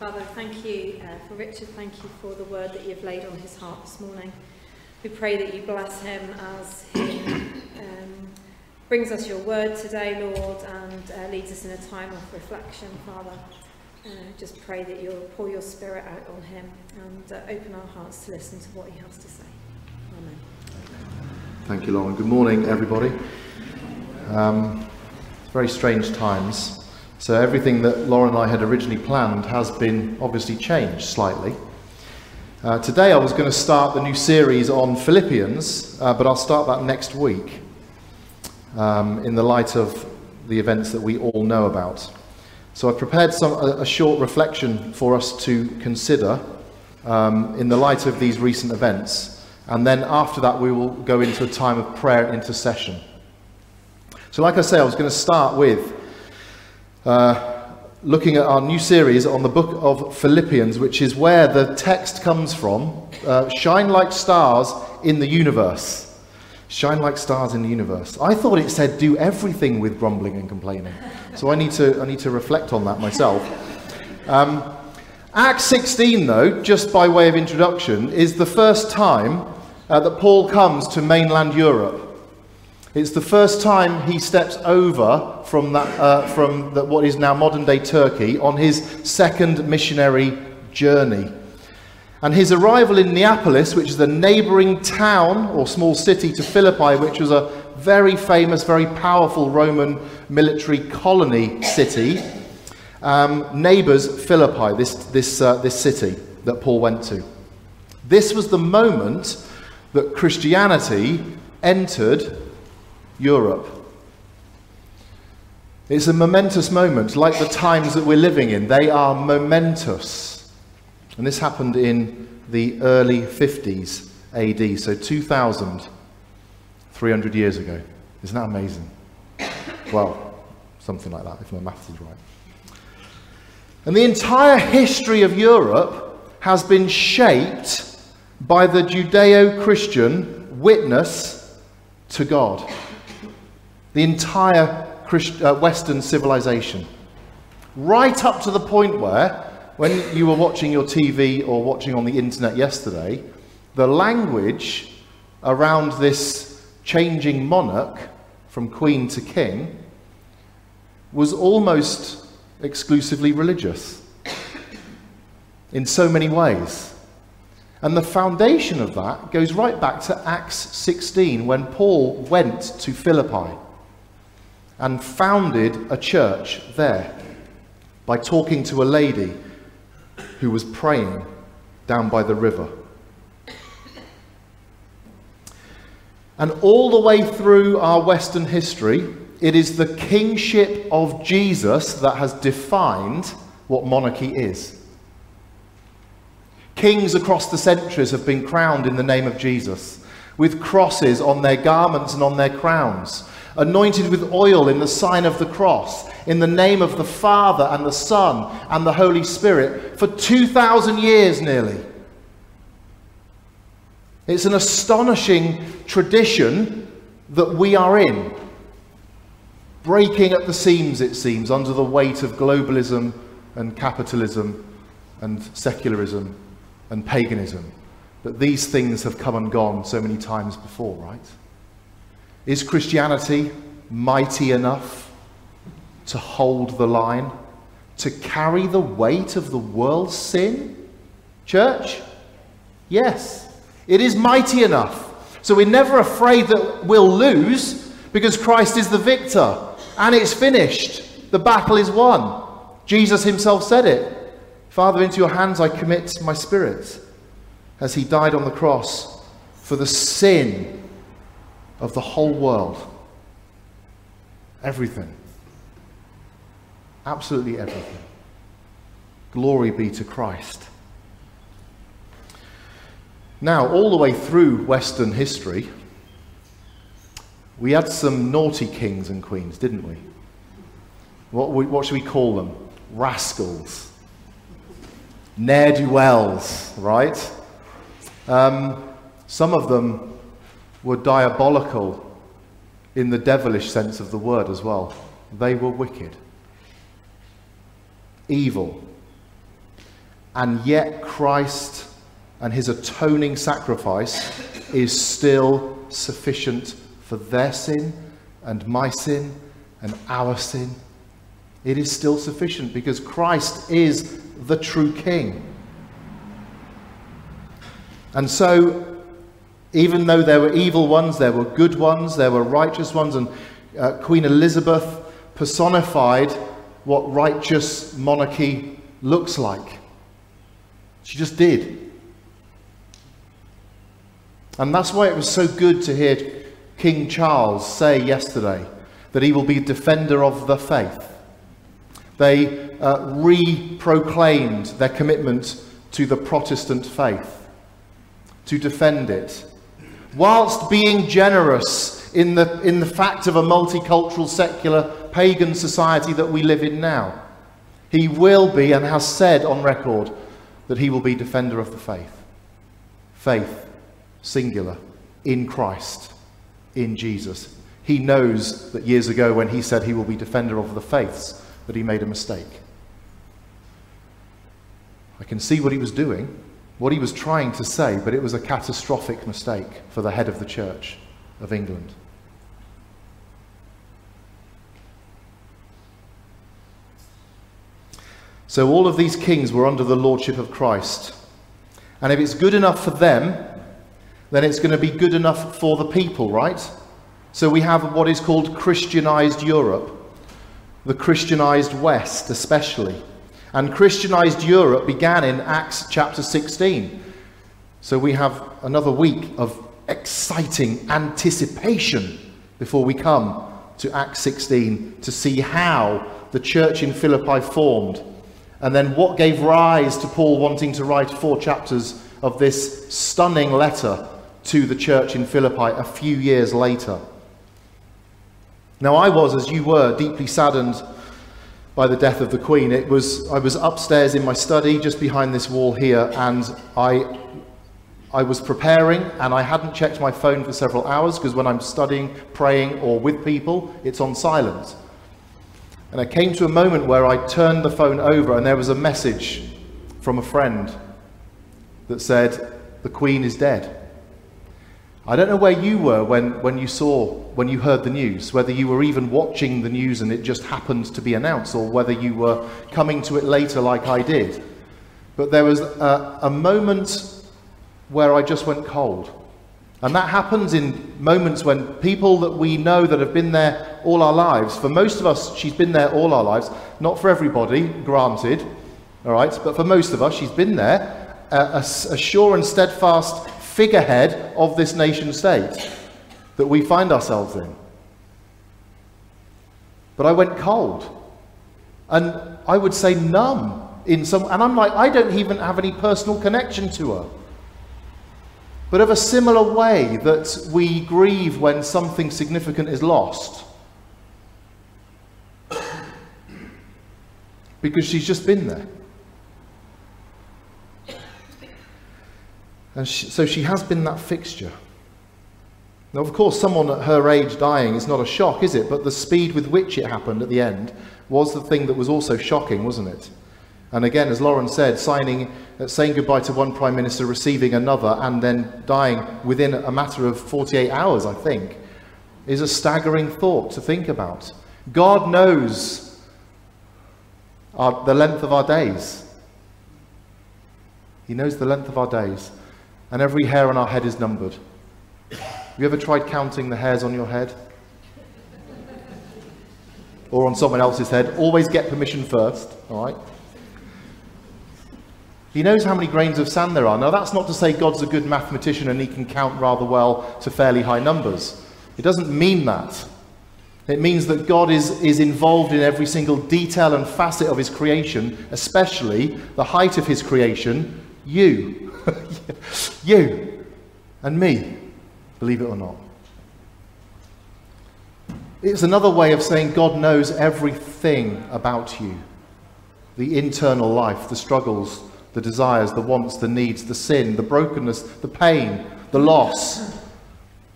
Father, thank you for Richard. Thank you for the word that you've laid on his heart this morning. We pray that you bless him as he brings us your word today, Lord, and leads us in a time of reflection, Father. Just pray that you'll pour your spirit out on him and open our hearts to listen to what he has to say. Amen. Thank you, Lauren. Good morning, everybody. It's very strange times. So everything that Lauren and I had originally planned has been obviously changed slightly. Today I was going to start the new series on Philippians, but I'll start that next week in the light of the events that we all know about. So I've prepared a short reflection for us to consider in the light of these recent events. And then after that, we will go into a time of prayer and intercession. So like I say, I was going to start with looking at our new series on the book of Philippians, which is where the text comes from, shine like stars in the universe. Shine like stars in the universe. I thought it said do everything with grumbling and complaining. So I need to reflect on that myself. Acts 16, though, just by way of introduction, is the first time that Paul comes to mainland Europe. It's the first time he steps over from what is now modern-day Turkey on his second missionary journey. And his arrival in Neapolis, which is the neighbouring town or small city to Philippi, which was a very famous, very powerful Roman military colony city, neighbours Philippi, this city that Paul went to. This was the moment that Christianity entered Europe. It's a momentous moment, like the times that we're living in. They are momentous. And this happened in the early 50s AD, so 2000. 300 years ago. Isn't that amazing? Well, something like that, if my maths is right. And the entire history of Europe has been shaped by the Judeo-Christian witness to God. The entire Western civilization. Right up to the point where, when you were watching your TV or watching on the internet yesterday, the language around this changing monarch from queen to king was almost exclusively religious in so many ways. And the foundation of that goes right back to Acts 16, when Paul went to Philippi and founded a church there by talking to a lady who was praying down by the river. And all the way through our Western history, it is the kingship of Jesus that has defined what monarchy is. Kings across the centuries have been crowned in the name of Jesus, with crosses on their garments and on their crowns, anointed with oil in the sign of the cross, in the name of the Father and the Son and the Holy Spirit, for 2,000 years nearly. It's an astonishing tradition that we are in, breaking at the seams, it seems, under the weight of globalism and capitalism and secularism and paganism. But these things have come and gone so many times before, right? Is Christianity mighty enough to hold the line, to carry the weight of the world's sin? Church? Yes. It is mighty enough. So we're never afraid that we'll lose, because Christ is the victor. And it's finished. The battle is won. Jesus himself said it. Father, into your hands I commit my spirit. As he died on the cross for the sin of the whole world. Everything. Absolutely everything. Glory be to Christ. Now, all the way through Western history, we had some naughty kings and queens, didn't we? What should we call them? Rascals. Ne'er-do-wells, right? Some of them were diabolical in the devilish sense of the word as well. They were wicked. Evil. and yet Christ and his atoning sacrifice is still sufficient for their sin and my sin and our sin. It is still sufficient because Christ is the true King. And so, even though there were evil ones, there were good ones, there were righteous ones, and Queen Elizabeth personified what righteous monarchy looks like. She just did. And that's why it was so good to hear King Charles say yesterday that he will be defender of the faith. They re-proclaimed their commitment to the Protestant faith, to defend it, whilst being generous in the fact of a multicultural, secular, pagan society that we live in now. He will be, and has said on record, that he will be defender of the faith. Faith, singular, in Christ, in Jesus. He knows that years ago when he said he will be defender of the faiths, that he made a mistake. I can see what he was doing, what he was trying to say, but it was a catastrophic mistake for the head of the Church of England. So all of these kings were under the lordship of Christ. And if it's good enough for them, then it's going to be good enough for the people, right? So we have what is called Christianized Europe. The Christianized West especially. And Christianized Europe began in Acts chapter 16. So we have another week of exciting anticipation before we come to Acts 16 to see how the church in Philippi formed, and then what gave rise to Paul wanting to write 4 chapters of this stunning letter to the church in Philippi a few years later. Now I was, as you were, deeply saddened by the death of the Queen. I was upstairs in my study, just behind this wall here, and I was preparing, and I hadn't checked my phone for several hours, because when I'm studying, praying, or with people, it's on silent. And I came to a moment where I turned the phone over, and there was a message from a friend that said, "The Queen is dead." I don't know where you were when you heard the news, whether you were even watching the news and it just happened to be announced, or whether you were coming to it later like I did. But there was a moment where I just went cold. And that happens in moments when people that we know that have been there all our lives, for most of us, she's been there all our lives, not for everybody, granted, all right, but for most of us, she's been there, a sure and steadfast figurehead of this nation state that we find ourselves in. But I went cold, and I would say numb in some, and I'm like, I don't even have any personal connection to her. But of a similar way that we grieve when something significant is lost, because she's just been there. And so she has been that fixture. Now, of course, someone at her age dying is not a shock, is it? But the speed with which it happened at the end was the thing that was also shocking, wasn't it? And again, as Lauren said, saying goodbye to one Prime Minister, receiving another, and then dying within a matter of 48 hours, I think, is a staggering thought to think about. God knows the length of our days. He knows the length of our days. And every hair on our head is numbered. Have you ever tried counting the hairs on your head? Or on someone else's head? Always get permission first, all right? He knows how many grains of sand there are. Now, that's not to say God's a good mathematician and he can count rather well to fairly high numbers. It doesn't mean that. It means that God is involved in every single detail and facet of his creation, especially the height of his creation, you. You and me, believe it or not. It's another way of saying God knows everything about you. The internal life, the struggles, the desires, the wants, the needs, the sin, the brokenness, the pain, the loss,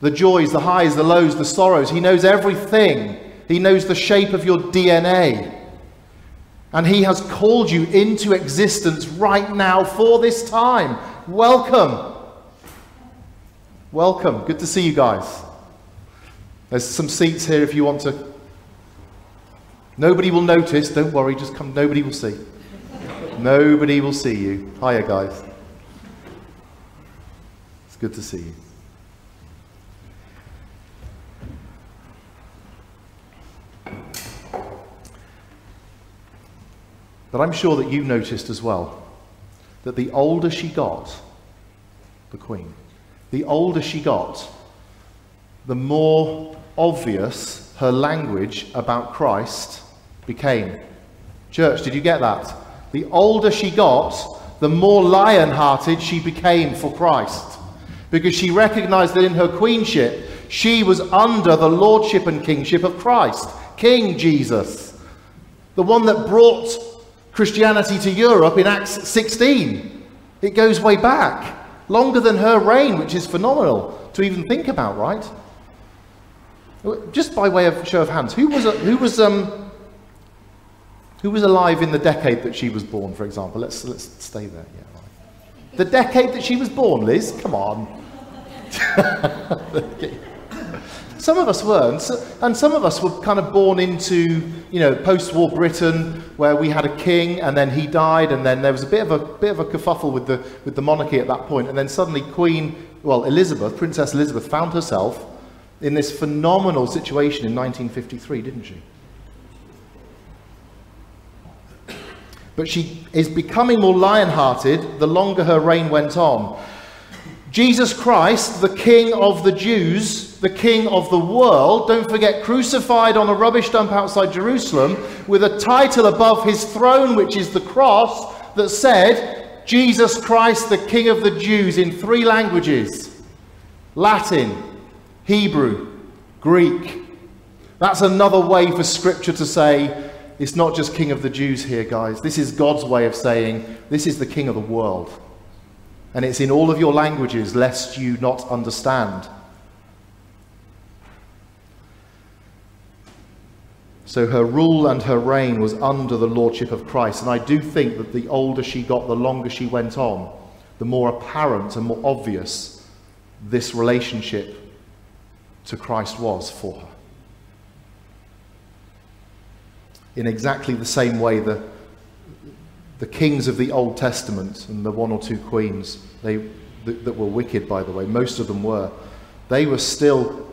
the joys, the highs, the lows, the sorrows. He knows everything. He knows the shape of your DNA. And he has called you into existence right now for this time. Welcome. Welcome. Good to see you guys. There's some seats here if you want to. Nobody will notice. Don't worry. Just come. Nobody will see. Nobody will see you. Hiya, guys. It's good to see you. But I'm sure that you noticed as well that the older she got, the Queen, the older she got, the more obvious her language about Christ became. Church, did you get that? The older she got, the more lion-hearted she became for Christ, because she recognized that in her queenship, she was under the lordship and kingship of Christ, King Jesus, the one that brought Christianity to Europe in Acts 16. It goes way back, longer than her reign, which is phenomenal to even think about, right? Just by way of show of hands, who was alive in the decade that she was born, for example? Let's stay there. Yeah, right. The decade that she was born, Liz. Come on. Some of us weren't, and some of us were kind of born into, you know, post-war Britain, where we had a king, and then he died, and then there was a bit of a kerfuffle with the monarchy at that point, and then suddenly Princess Elizabeth, found herself in this phenomenal situation in 1953, didn't she? But she is becoming more lion-hearted the longer her reign went on. Jesus Christ, the King of the Jews, the King of the world, don't forget, crucified on a rubbish dump outside Jerusalem, with a title above his throne, which is the cross, that said, Jesus Christ, the King of the Jews, in three languages: Latin, Hebrew, Greek. That's another way for Scripture to say, it's not just King of the Jews here, guys. This is God's way of saying, this is the King of the world. And it's in all of your languages, lest you not understand. So her rule and her reign was under the lordship of Christ. And I do think that the older she got, the longer she went on, the more apparent and more obvious this relationship to Christ was for her. In exactly the same way the kings of the Old Testament, and the one or two queens that were wicked, by the way, most of them were, they were still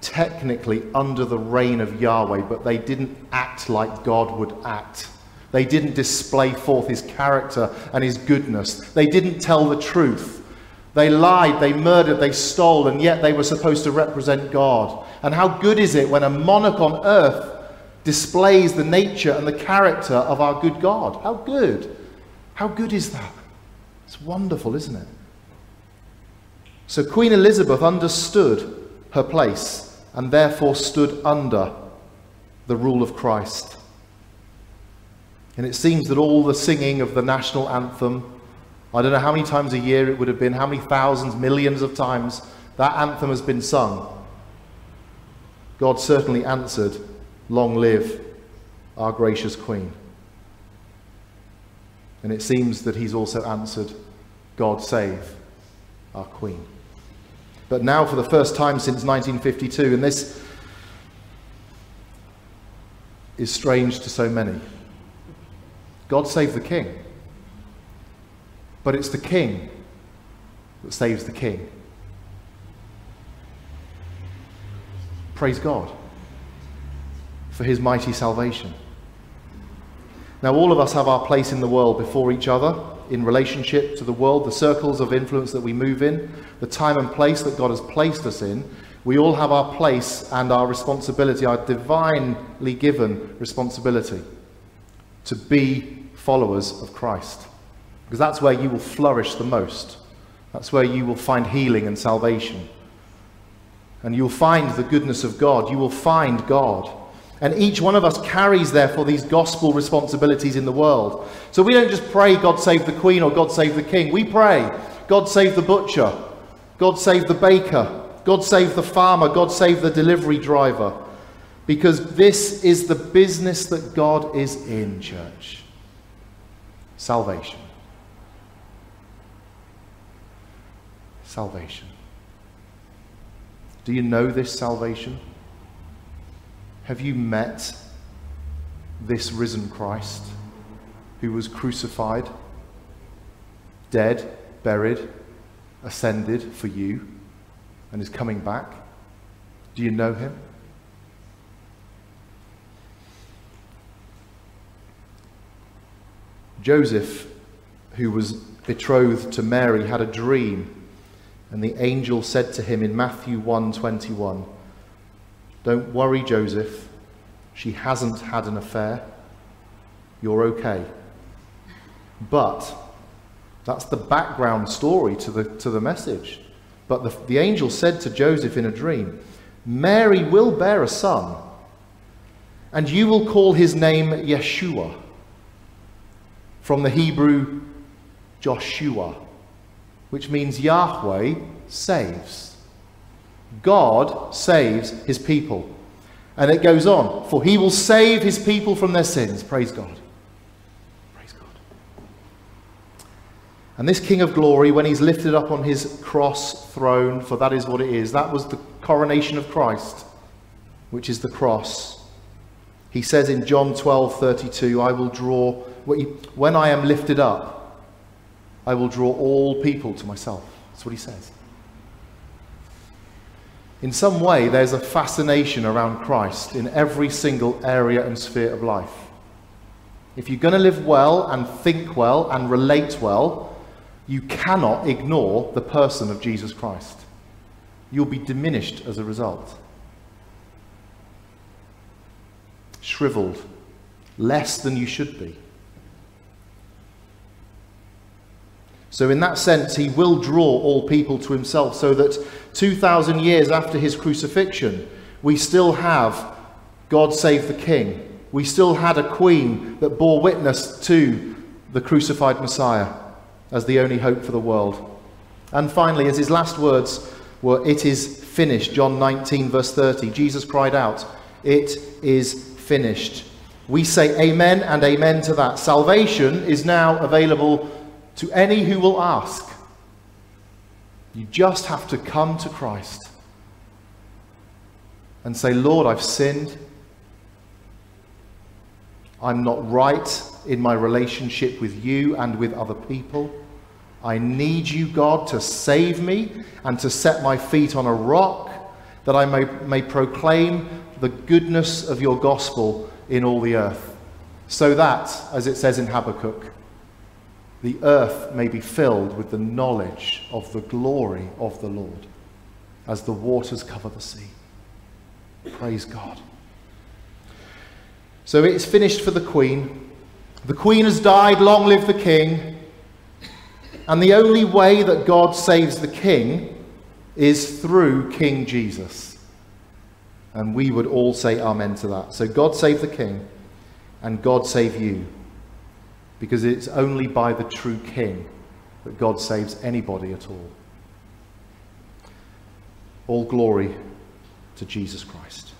technically under the reign of Yahweh, but they didn't act like God would act. They didn't display forth his character and his goodness. They didn't tell the truth. They lied, they murdered, they stole, and yet they were supposed to represent God. And how good is it when a monarch on earth displays the nature and the character of our good God? How good. How good is that? It's wonderful, isn't it? So Queen Elizabeth understood her place and therefore stood under the rule of Christ. And it seems that all the singing of the national anthem, I don't know how many times a year it would have been, how many thousands, millions of times that anthem has been sung, God certainly answered, "Long live our gracious Queen." And it seems that he's also answered, "God save our Queen." But now, for the first time since 1952, and this is strange to so many, God save the King. But it's the King that saves the King. Praise God for his mighty salvation. Now, all of us have our place in the world before each other, in relationship to the world, the circles of influence that we move in, the time and place that God has placed us in. We all have our place and our responsibility, our divinely given responsibility, to be followers of Christ. Because that's where you will flourish the most. That's where you will find healing and salvation. And you'll find the goodness of God. You will find God. And each one of us carries, therefore, these gospel responsibilities in the world. So we don't just pray, "God save the Queen" or "God save the King." We pray, "God save the butcher, God save the baker, God save the farmer, God save the delivery driver." because this is the business that God is in, church. Salvation. Salvation. Do you know this salvation? Have you met this risen Christ who was crucified, dead, buried, ascended for you, and is coming back? Do you know him? Joseph, who was betrothed to Mary, had a dream, and the angel said to him in Matthew 1:21, "Don't worry, Joseph, she hasn't had an affair. You're okay." But that's the background story to the message. But the angel said to Joseph in a dream, "Mary will bear a son, and you will call his name Yeshua," from the Hebrew Joshua, which means Yahweh saves. God saves his people. And it goes on, "For he will save his people from their sins." Praise God. Praise God. And this King of Glory, when he's lifted up on his cross throne, for that is what it is, that was the coronation of Christ, which is the cross. He says in John 12:32, "I will draw, when I am lifted up, I will draw all people to myself." That's what he says. In some way, there's a fascination around Christ in every single area and sphere of life. If you're going to live well and think well and relate well, you cannot ignore the person of Jesus Christ. You'll be diminished as a result. Shriveled, less than you should be. So in that sense, he will draw all people to himself, so that 2,000 years after his crucifixion, we still have God Save the King. We still had a queen that bore witness to the crucified Messiah as the only hope for the world. And finally, as his last words were, "It is finished." John 19 verse 30, Jesus cried out, "It is finished." We say amen and amen to that. Salvation is now available to any who will ask. You just have to come to Christ and say, "Lord, I've sinned. I'm not right in my relationship with you and with other people. I need you, God, to save me and to set my feet on a rock, that I may proclaim the goodness of your gospel in all the earth, so that," as it says in Habakkuk, "the earth may be filled with the knowledge of the glory of the Lord as the waters cover the sea." Praise God. So it's finished for the Queen. The Queen has died. Long live the King. And the only way that God saves the King is through King Jesus. And we would all say amen to that. So God save the King, and God save you. Because it's only by the true King that God saves anybody at all. All glory to Jesus Christ.